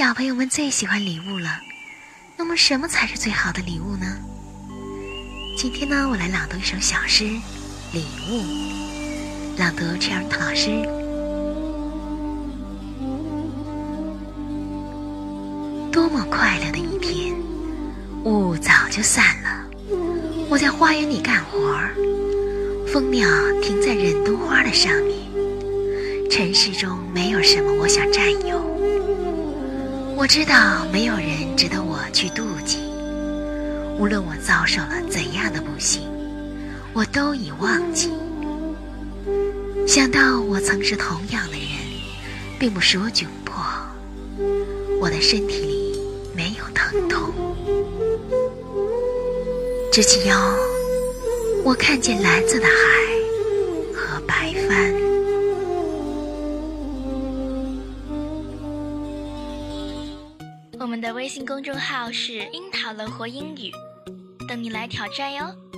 小朋友们最喜欢礼物了，那么什么才是最好的礼物呢？今天呢，我来朗读一首小诗《礼物》，朗读 Charlotte 老师。多么快乐的一天，雾早就散了，我在花园里干活儿，蜂鸟停在忍冬花的上面。尘世中没有什么我想占有，我知道没有人值得我去妒忌。无论我遭受了怎样的不幸，我都已忘记。想到我曾是同样的人，并不使我窘迫，我的身体里没有疼痛。直起腰，我看见蓝色的海和白帆。我们的微信公众号是樱桃乐活英语，等你来挑战哟。